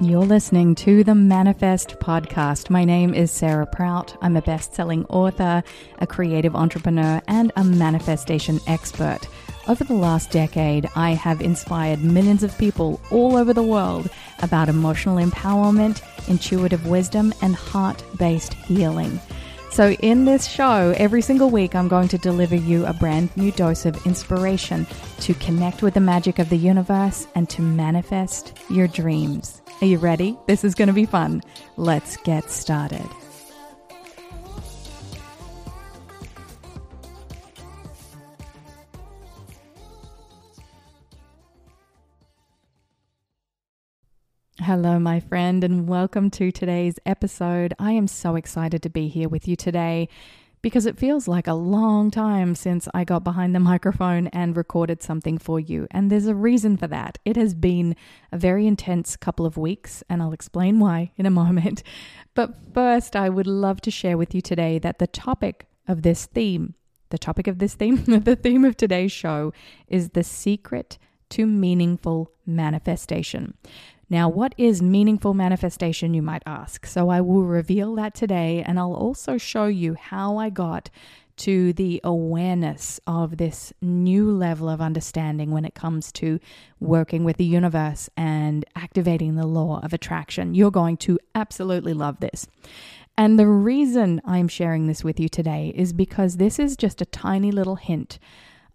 You're listening to the Manifest Podcast. My name is Sarah Prout. I'm a best-selling author, a creative entrepreneur, and a manifestation expert. Over the last decade, I have inspired millions of people all over the world about emotional empowerment, intuitive wisdom, and heart-based healing. So in this show, every single week, I'm going to deliver you a brand new dose of inspiration to connect with the magic of the universe and to manifest your dreams. Are you ready? This is going to be fun. Let's get started. Hello, my friend, and welcome to today's episode. I am so excited to be here with you today because it feels like a long time since I got behind the microphone and recorded something for you. And there's a reason for that. It has been a very intense couple of weeks, and I'll explain why in a moment. But first, I would love to share with you today that the theme of today's show is the secret to meaningful manifestation. Now, what is meaningful manifestation, you might ask? So I will reveal that today, and I'll also show you how I got to the awareness of this new level of understanding when it comes to working with the universe and activating the law of attraction. You're going to absolutely love this. And the reason I'm sharing this with you today is because this is just a tiny little hint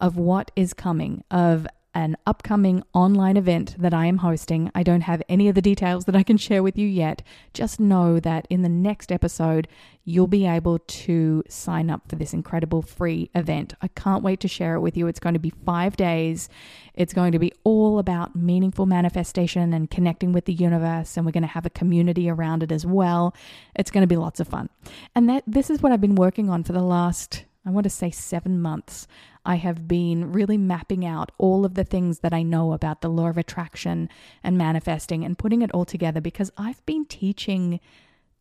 of what is coming, of an upcoming online event that I am hosting. I don't have any of the details that I can share with you yet. Just know that in the next episode, you'll be able to sign up for this incredible free event. I can't wait to share it with you. It's going to be 5 days. It's going to be all about meaningful manifestation and connecting with the universe. And we're going to have a community around it as well. It's going to be lots of fun. And this is what I've been working on for the last, 7 months. I have been really mapping out all of the things that I know about the law of attraction and manifesting and putting it all together, because I've been teaching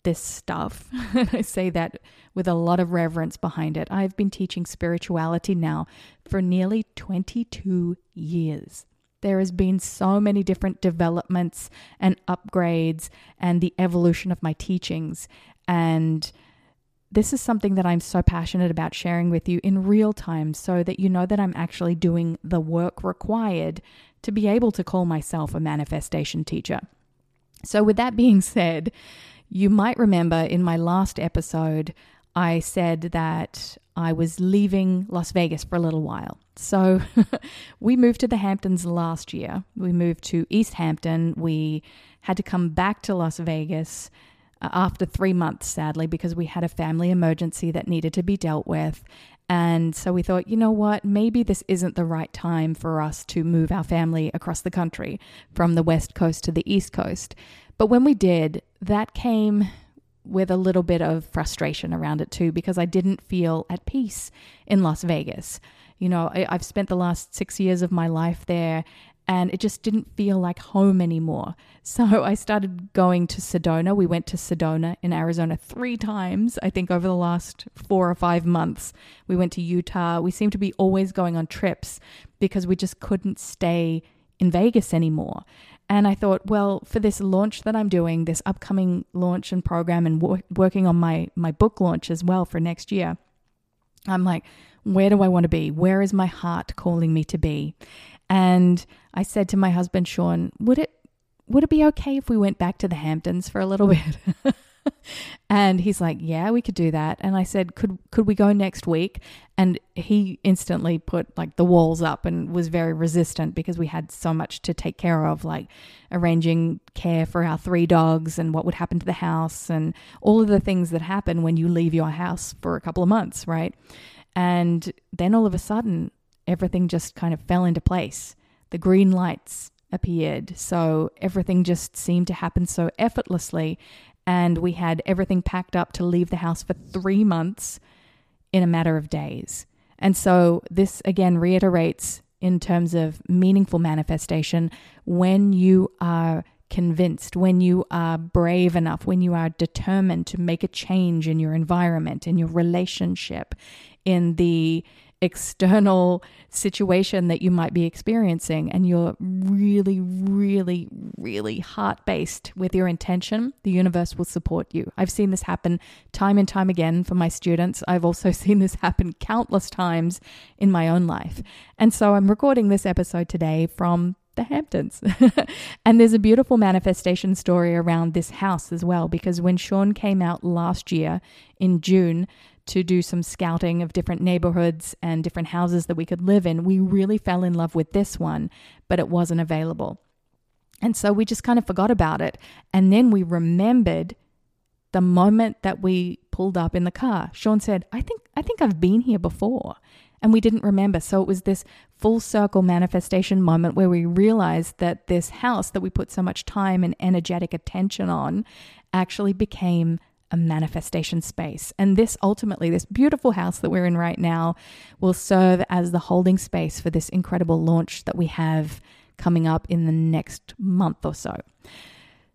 this stuff. I say that with a lot of reverence behind it. I've been teaching spirituality now for nearly 22 years. There has been so many different developments and upgrades and the evolution of my teachings, and this is something that I'm so passionate about sharing with you in real time, so that you know that I'm actually doing the work required to be able to call myself a manifestation teacher. So with that being said, you might remember in my last episode, I said that I was leaving Las Vegas for a little while. So we moved to the Hamptons last year. We moved to East Hampton. We had to come back to Las Vegas after 3 months, sadly, because we had a family emergency that needed to be dealt with. And so we thought, you know what, maybe this isn't the right time for us to move our family across the country from the West Coast to the East Coast. But when we did, that came with a little bit of frustration around it too, because I didn't feel at peace in Las Vegas. You know, I've spent the last 6 years of my life there, and it just didn't feel like home anymore. So I started going to Sedona. We went to Sedona in Arizona 3 times, I think, over the last 4 or 5 months. We went to Utah. We seemed to be always going on trips because we just couldn't stay in Vegas anymore. And I thought, well, for this launch that I'm doing, this upcoming launch and program, and working on my book launch as well for next year, I'm like, where do I want to be? Where is my heart calling me to be? And I said to my husband, Sean, would it be okay if we went back to the Hamptons for a little bit? And he's like, yeah, we could do that. And I said, could we go next week? And he instantly put like the walls up and was very resistant, because we had so much to take care of, like arranging care for our 3 dogs and what would happen to the house and all of the things that happen when you leave your house for a couple of months, right? And then all of a sudden, everything just kind of fell into place. The green lights appeared. So everything just seemed to happen so effortlessly. And we had everything packed up to leave the house for 3 months in a matter of days. And so this again reiterates in terms of meaningful manifestation, when you are convinced, when you are brave enough, when you are determined to make a change in your environment, in your relationship, in the external situation that you might be experiencing, and you're really, really, really heart-based with your intention, the universe will support you. I've seen this happen time and time again for my students. I've also seen this happen countless times in my own life. And so I'm recording this episode today from the Hamptons. And there's a beautiful manifestation story around this house as well, because when Sean came out last year in June to do some scouting of different neighborhoods and different houses that we could live in, we really fell in love with this one, but it wasn't available. And so we just kind of forgot about it. And then we remembered the moment that we pulled up in the car. Sean said, I think I've been here before. And we didn't remember. So it was this full circle manifestation moment where we realized that this house that we put so much time and energetic attention on actually became a manifestation space. And this ultimately, this beautiful house that we're in right now, will serve as the holding space for this incredible launch that we have coming up in the next month or so.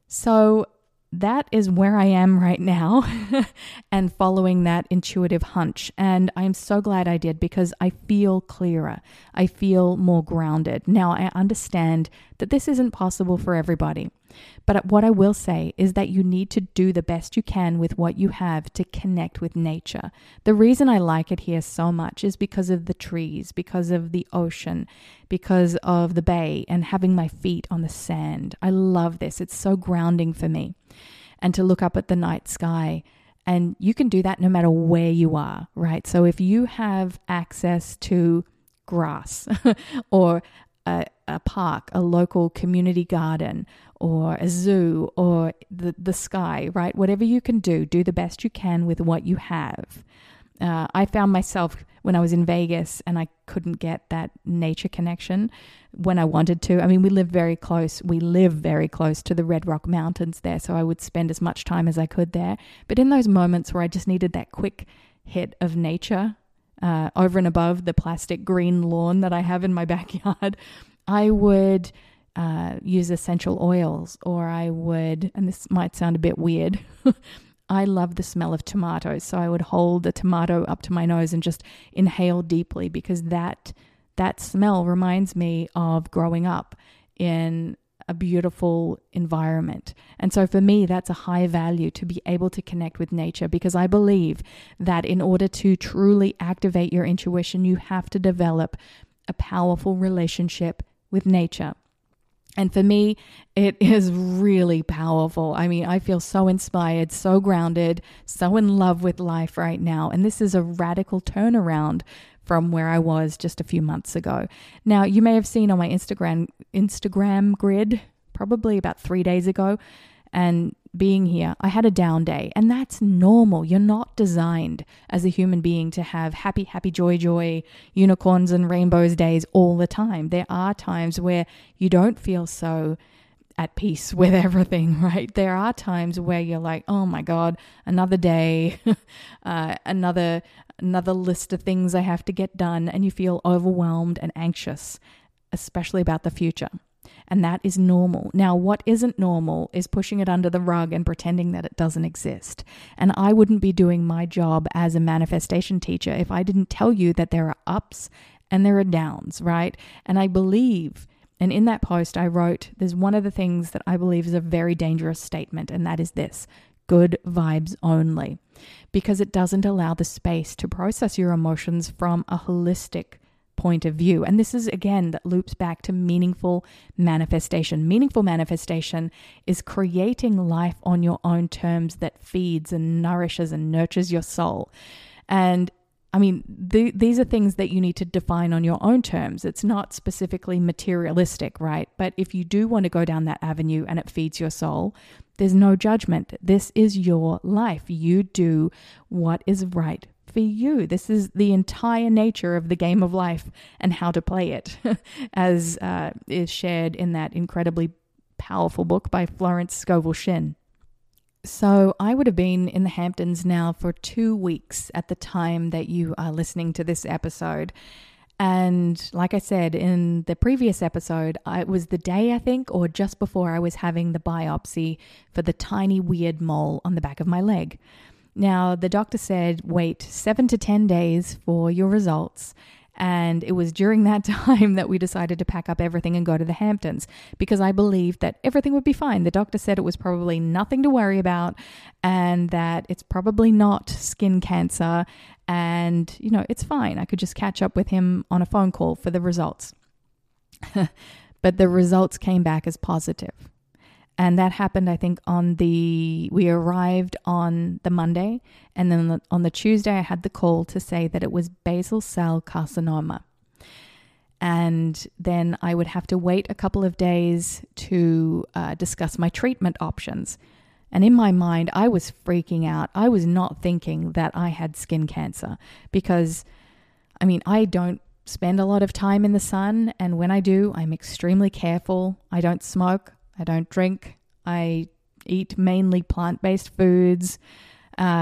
So that is where I am right now, and following that intuitive hunch. And I'm so glad I did, because I feel clearer. I feel more grounded. Now, I understand that this isn't possible for everybody, but what I will say is that you need to do the best you can with what you have to connect with nature. The reason I like it here so much is because of the trees, because of the ocean, because of the bay, and having my feet on the sand. I love this. It's so grounding for me. And to look up at the night sky. And you can do that no matter where you are, right? So if you have access to grass or a park, a local community garden, or a zoo, or the sky, right? Whatever you can do the best you can with what you have. I found myself when I was in Vegas and I couldn't get that nature connection when I wanted to. I mean, we live very close to the Red Rock Mountains there, so I would spend as much time as I could there. But in those moments where I just needed that quick hit of nature, over and above the plastic green lawn that I have in my backyard, I would use essential oils, or I would, and this might sound a bit weird, I love the smell of tomatoes. So I would hold a tomato up to my nose and just inhale deeply, because that smell reminds me of growing up in a beautiful environment. And so for me, that's a high value, to be able to connect with nature, because I believe that in order to truly activate your intuition, you have to develop a powerful relationship with nature. And for me, it is really powerful. I mean, I feel so inspired, so grounded, so in love with life right now. And this is a radical turnaround from where I was just a few months ago. Now, you may have seen on my Instagram grid, probably about 3 days ago, and being here, I had a down day, and that's normal. You're not designed as a human being to have happy, happy, joy, joy, unicorns and rainbows days all the time. There are times where you don't feel so at peace with everything, right? There are times where you're like, oh my God, another day, another list of things I have to get done, and you feel overwhelmed and anxious, especially about the future. And that is normal. Now, what isn't normal is pushing it under the rug and pretending that it doesn't exist. And I wouldn't be doing my job as a manifestation teacher if I didn't tell you that there are ups and there are downs, right? And I believe, and in that post I wrote, there's one of the things that I believe is a very dangerous statement, and that is this: good vibes only. Because it doesn't allow the space to process your emotions from a holistic point of view. And this is, again, that loops back to meaningful manifestation. Meaningful manifestation is creating life on your own terms that feeds and nourishes and nurtures your soul. And I mean, these are things that you need to define on your own terms. It's not specifically materialistic, right? But if you do want to go down that avenue and it feeds your soul, there's no judgment. This is your life. You do what is right for you. This is the entire nature of the game of life and how to play it, as is shared in that incredibly powerful book by Florence Scovel Shin. So I would have been in the Hamptons now for 2 weeks at the time that you are listening to this episode. And like I said in the previous episode, it was the day, I think, or just before I was having the biopsy for the tiny weird mole on the back of my leg. Now, the doctor said, wait 7 to 10 days for your results. And it was during that time that we decided to pack up everything and go to the Hamptons because I believed that everything would be fine. The doctor said it was probably nothing to worry about and that it's probably not skin cancer and, you know, it's fine. I could just catch up with him on a phone call for the results. But the results came back as positive. And that happened, I think, we arrived on the Monday, and then on the Tuesday I had the call to say that it was basal cell carcinoma. And then I would have to wait a couple of days to discuss my treatment options. And in my mind, I was freaking out. I was not thinking that I had skin cancer because, I mean, I don't spend a lot of time in the sun. And when I do, I'm extremely careful. I don't smoke. I don't drink. I eat mainly plant-based foods. There's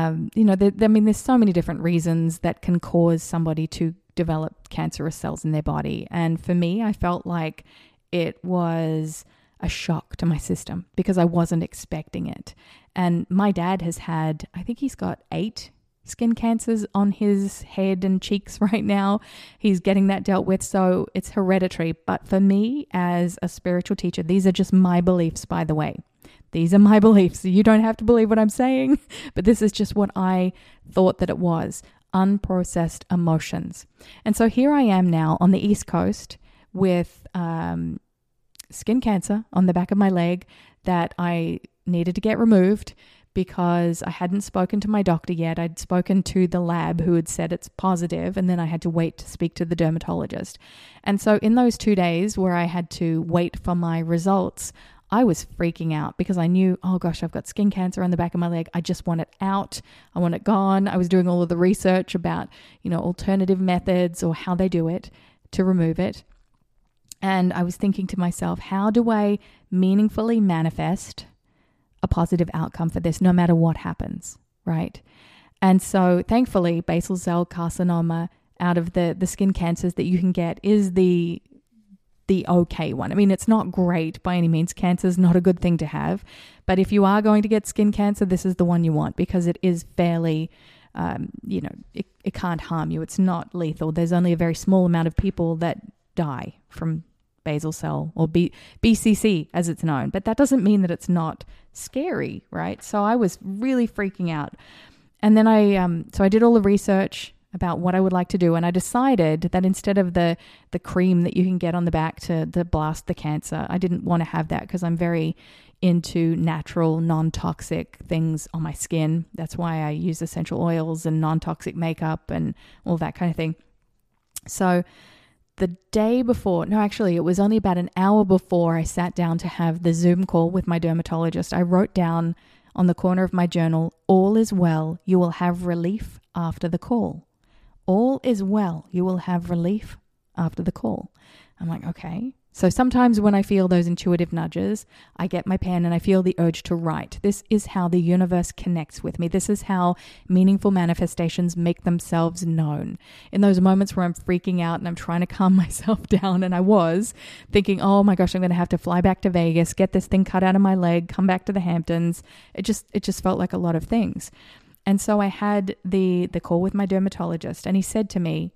so many different reasons that can cause somebody to develop cancerous cells in their body. And for me, I felt like it was a shock to my system because I wasn't expecting it. And my dad has had, I think he's got 8 skin cancers on his head and cheeks right now. He's getting that dealt with. So it's hereditary. But for me as a spiritual teacher, these are just my beliefs, by the way. These are my beliefs. You don't have to believe what I'm saying, but this is just what I thought that it was, unprocessed emotions. And so here I am now on the East Coast with skin cancer on the back of my leg that I needed to get removed because I hadn't spoken to my doctor yet. I'd spoken to the lab who had said it's positive, and then I had to wait to speak to the dermatologist. And so in those 2 days where I had to wait for my results, I was freaking out because I knew, oh gosh, I've got skin cancer on the back of my leg. I just want it out. I want it gone. I was doing all of the research about, you know, alternative methods or how they do it to remove it. And I was thinking to myself, how do I meaningfully manifest a positive outcome for this, no matter what happens, right? And so thankfully, basal cell carcinoma, out of the skin cancers that you can get, is the okay one. I mean, it's not great by any means. Cancer is not a good thing to have. But if you are going to get skin cancer, this is the one you want because it is fairly, it can't harm you. It's not lethal. There's only a very small amount of people that die from basal cell, or BCC as it's known, but that doesn't mean that it's not scary, right? So I was really freaking out. And then I did all the research about what I would like to do. And I decided that instead of the cream that you can get on the back to blast the cancer, I didn't want to have that because I'm very into natural, non-toxic things on my skin. That's why I use essential oils and non-toxic makeup and all that kind of thing. So the day before, no, actually, it was only about an hour before I sat down to have the Zoom call with my dermatologist, I wrote down on the corner of my journal, all is well, you will have relief after the call. All is well, you will have relief after the call. I'm like, okay. So sometimes when I feel those intuitive nudges, I get my pen and I feel the urge to write. This is how the universe connects with me. This is how meaningful manifestations make themselves known. In those moments where I'm freaking out and I'm trying to calm myself down, and I was thinking, oh my gosh, I'm going to have to fly back to Vegas, get this thing cut out of my leg, come back to the Hamptons. It just felt like a lot of things. And so I had the call with my dermatologist, and he said to me,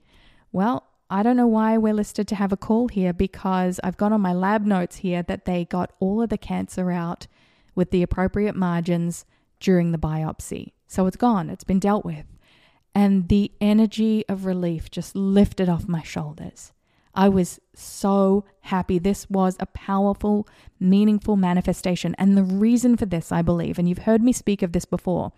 well, I don't know why we're listed to have a call here because I've got on my lab notes here that they got all of the cancer out with the appropriate margins during the biopsy. So it's gone. It's been dealt with. And the energy of relief just lifted off my shoulders. I was so happy. This was a powerful, meaningful manifestation. And the reason for this, I believe, and you've heard me speak of this before,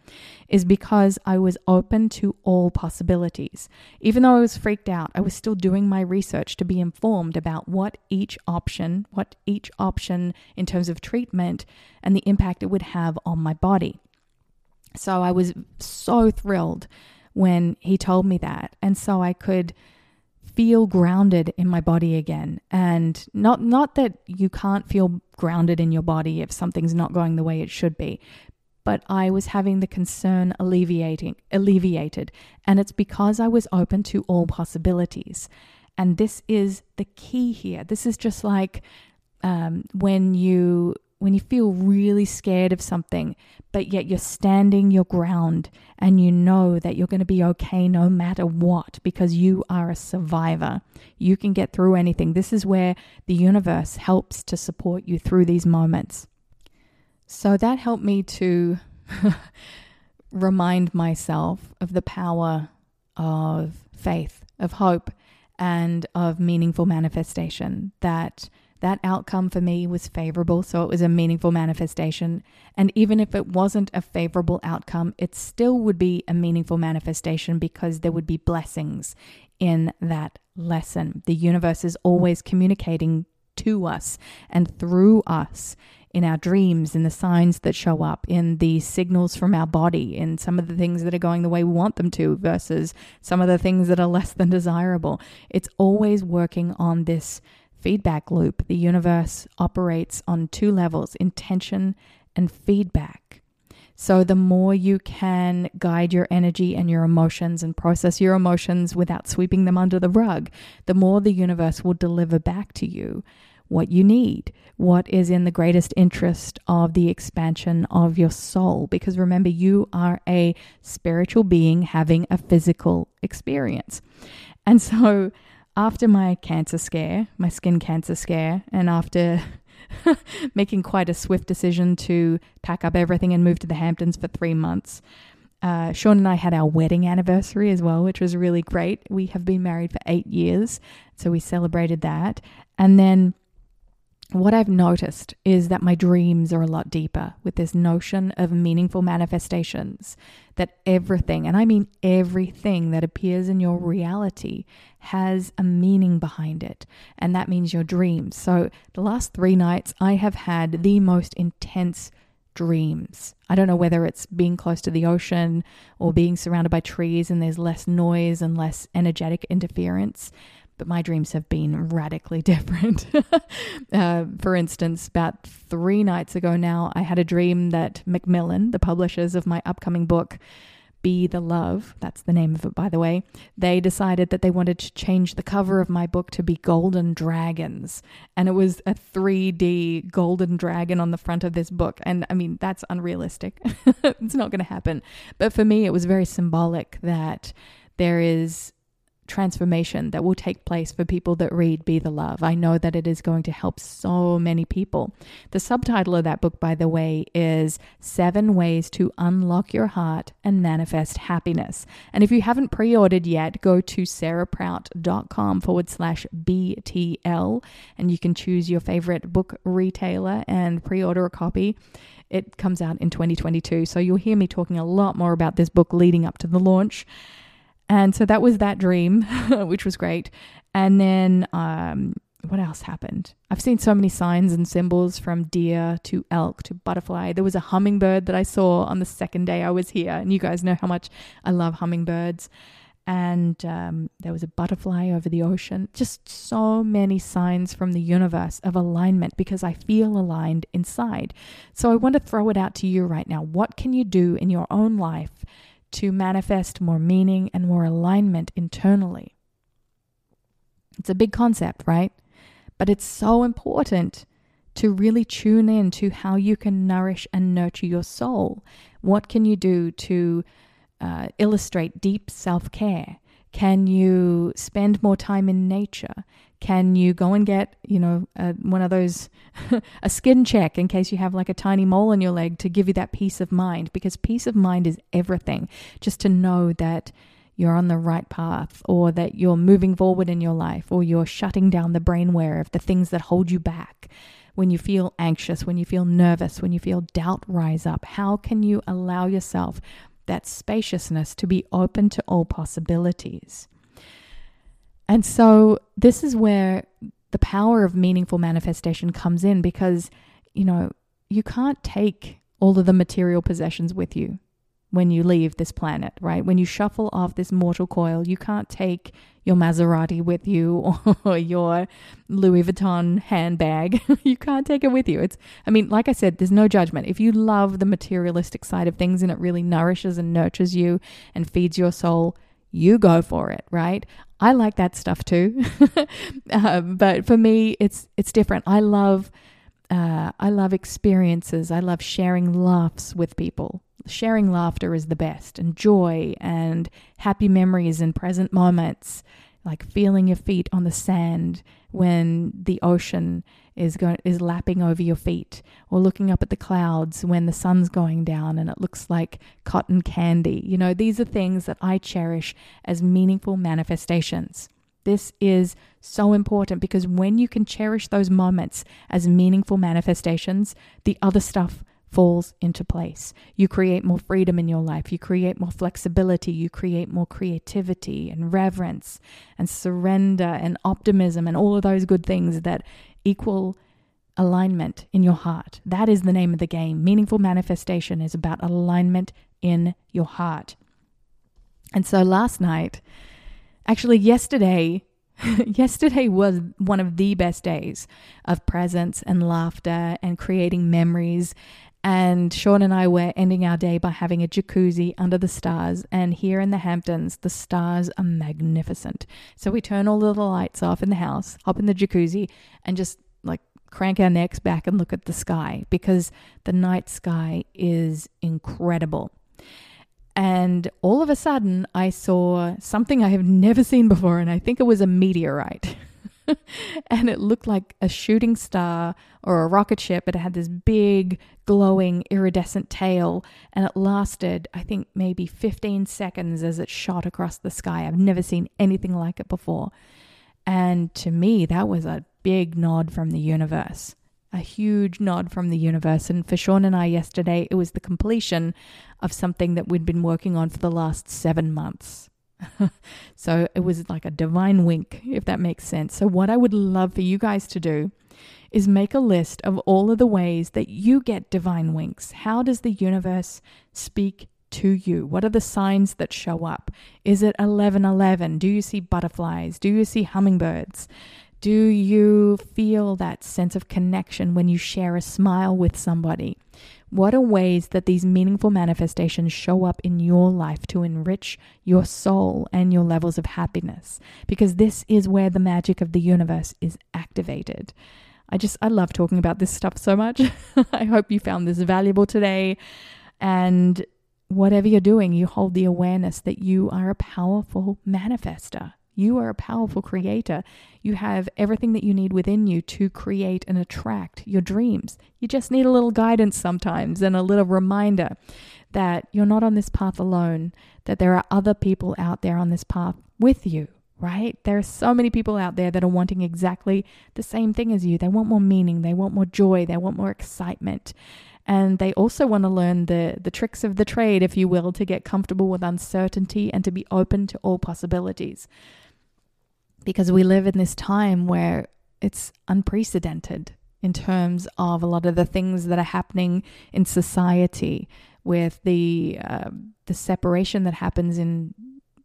is because I was open to all possibilities. Even though I was freaked out, I was still doing my research to be informed about what each option in terms of treatment and the impact it would have on my body. So I was so thrilled when he told me that. And so I could feel grounded in my body again. And not that you can't feel grounded in your body if something's not going the way it should be, but I was having the concern alleviated. And it's because I was open to all possibilities. And this is the key here. This is just like when you when you feel really scared of something, but yet you're standing your ground and you know that you're going to be okay no matter what, because you are a survivor. You can get through anything. This is where the universe helps to support you through these moments. So that helped me to remind myself of the power of faith, of hope, and of meaningful manifestation, that outcome for me was favorable, so it was a meaningful manifestation. And even if it wasn't a favorable outcome, it still would be a meaningful manifestation because there would be blessings in that lesson. The universe is always communicating to us and through us in our dreams, in the signs that show up, in the signals from our body, in some of the things that are going the way we want them to versus some of the things that are less than desirable. It's always working on this feedback loop. The universe operates on two levels, intention and feedback. So the more you can guide your energy and your emotions and process your emotions without sweeping them under the rug, the more the universe will deliver back to you what you need, what is in the greatest interest of the expansion of your soul. Because remember, you are a spiritual being having a physical experience. And so after my cancer scare, my skin cancer scare, and after making quite a swift decision to pack up everything and move to the Hamptons for 3 months, Sean and I had our wedding anniversary as well, which was really great. We have been married for 8 years, so we celebrated that. And then what I've noticed is that my dreams are a lot deeper with this notion of meaningful manifestations, that everything, and I mean everything that appears in your reality has a meaning behind it. And that means your dreams. So the last 3 nights I have had the most intense dreams. I don't know whether it's being close to the ocean or being surrounded by trees and there's less noise and less energetic interference, but my dreams have been radically different. For instance, about 3 nights ago now, I had a dream that Macmillan, the publishers of my upcoming book, Be the Love, that's the name of it, by the way, they decided that they wanted to change the cover of my book to be golden dragons. And it was a 3D golden dragon on the front of this book. And I mean, that's unrealistic. It's not going to happen. But for me, it was very symbolic that there is transformation that will take place for people that read Be the Love. I know that it is going to help so many people. The subtitle of that book, by the way, is 7 Ways to Unlock Your Heart and Manifest Happiness. And if you haven't pre-ordered yet, go to sarahprout.com/BTL and you can choose your favorite book retailer and pre-order a copy. It comes out in 2022. So you'll hear me talking a lot more about this book leading up to the launch. And so that was that dream, which was great. And then what else happened? I've seen so many signs and symbols from deer to elk to butterfly. There was a hummingbird that I saw on the second day I was here. And you guys know how much I love hummingbirds. And there was a butterfly over the ocean. Just so many signs from the universe of alignment because I feel aligned inside. So I want to throw it out to you right now. What can you do in your own life to manifest more meaning and more alignment internally? It's a big concept, right? But it's so important to really tune in to how you can nourish and nurture your soul. What can you do to illustrate deep self-care? Can you spend more time in nature? Can you go and get, one of those, a skin check in case you have like a tiny mole on your leg to give you that peace of mind? Because peace of mind is everything. Just to know that you're on the right path or that you're moving forward in your life or you're shutting down the brainware of the things that hold you back. When you feel anxious, when you feel nervous, when you feel doubt rise up, how can you allow yourself that spaciousness to be open to all possibilities? And so this is where the power of meaningful manifestation comes in because, you can't take all of the material possessions with you when you leave this planet, right? When you shuffle off this mortal coil, you can't take your Maserati with you or your Louis Vuitton handbag. You can't take it with you. Like I said, there's no judgment. If you love the materialistic side of things and it really nourishes and nurtures you and feeds your soul, you go for it, right? I like that stuff too. But for me, it's different. I love I love experiences. I love sharing laughs with people. Sharing laughter is the best, and joy and happy memories and present moments, like feeling your feet on the sand when the ocean is lapping over your feet, or looking up at the clouds when the sun's going down and it looks like cotton candy. You know, these are things that I cherish as meaningful manifestations. This is so important, because when you can cherish those moments as meaningful manifestations, the other stuff falls into place. You create more freedom in your life. You create more flexibility. You create more creativity and reverence and surrender and optimism and all of those good things that equal alignment in your heart. That is the name of the game. Meaningful manifestation is about alignment in your heart. And so last night, actually yesterday was one of the best days of presence and laughter and creating memories. And Sean and I were ending our day by having a jacuzzi under the stars. And here in the Hamptons, the stars are magnificent. So we turn all of the lights off in the house, hop in the jacuzzi, and just like crank our necks back and look at the sky, because the night sky is incredible. And all of a sudden, I saw something I have never seen before, and I think it was a meteorite. And it looked like a shooting star or a rocket ship, but it had this big, glowing, iridescent tail, and it lasted, I think, maybe 15 seconds as it shot across the sky. I've never seen anything like it before. And to me, that was a big nod from the universe. A huge nod from the universe. And for Sean and I yesterday, it was the completion of something that we'd been working on for the last 7 months. So it was like a divine wink, if that makes sense. So what I would love for you guys to do is make a list of all of the ways that you get divine winks. How does the universe speak to you? What are the signs that show up? Is it 11:11? Do you see butterflies? Do you see hummingbirds? Do you feel that sense of connection when you share a smile with somebody? What are ways that these meaningful manifestations show up in your life to enrich your soul and your levels of happiness? Because this is where the magic of the universe is activated. I love talking about this stuff so much. I hope you found this valuable today. And whatever you're doing, you hold the awareness that you are a powerful manifester. You are a powerful creator. You have everything that you need within you to create and attract your dreams. You just need a little guidance sometimes, and a little reminder that you're not on this path alone, that there are other people out there on this path with you, right? There are so many people out there that are wanting exactly the same thing as you. They want more meaning. They want more joy. They want more excitement. And they also want to learn the tricks of the trade, if you will, to get comfortable with uncertainty and to be open to all possibilities. Because we live in this time where it's unprecedented in terms of a lot of the things that are happening in society, with the separation that happens in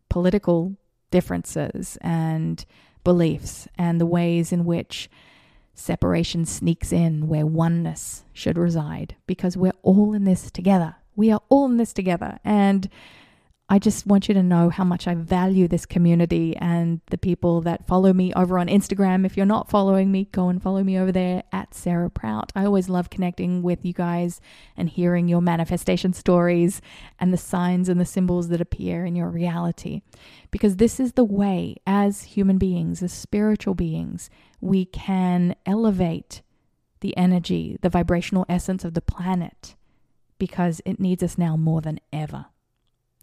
political differences and beliefs, and the ways in which separation sneaks in where oneness should reside, because we're all in this together. We are all in this together. And I just want you to know how much I value this community and the people that follow me over on Instagram. If you're not following me, go and follow me over there at Sarah Prout. I always love connecting with you guys and hearing your manifestation stories and the signs and the symbols that appear in your reality. Because this is the way, as human beings, as spiritual beings, we can elevate the energy, the vibrational essence of the planet, because it needs us now more than ever.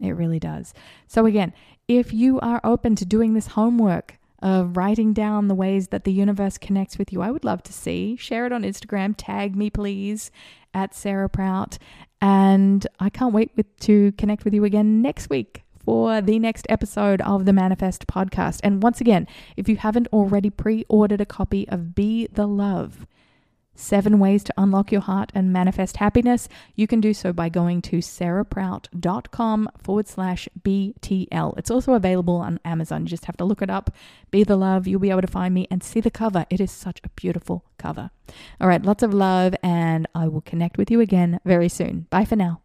It really does. So again, if you are open to doing this homework of writing down the ways that the universe connects with you, I would love to see. Share it on Instagram. Tag me, please, at Sarah Prout. And I can't wait to connect with you again next week for the next episode of the Manifest Podcast. And once again, if you haven't already pre-ordered a copy of Be the Love, 7 Ways to Unlock Your Heart and Manifest Happiness, you can do so by going to sarahprout.com/BTL. It's also available on Amazon. You just have to look it up. Be the Love. You'll be able to find me and see the cover. It is such a beautiful cover. All right. Lots of love, and I will connect with you again very soon. Bye for now.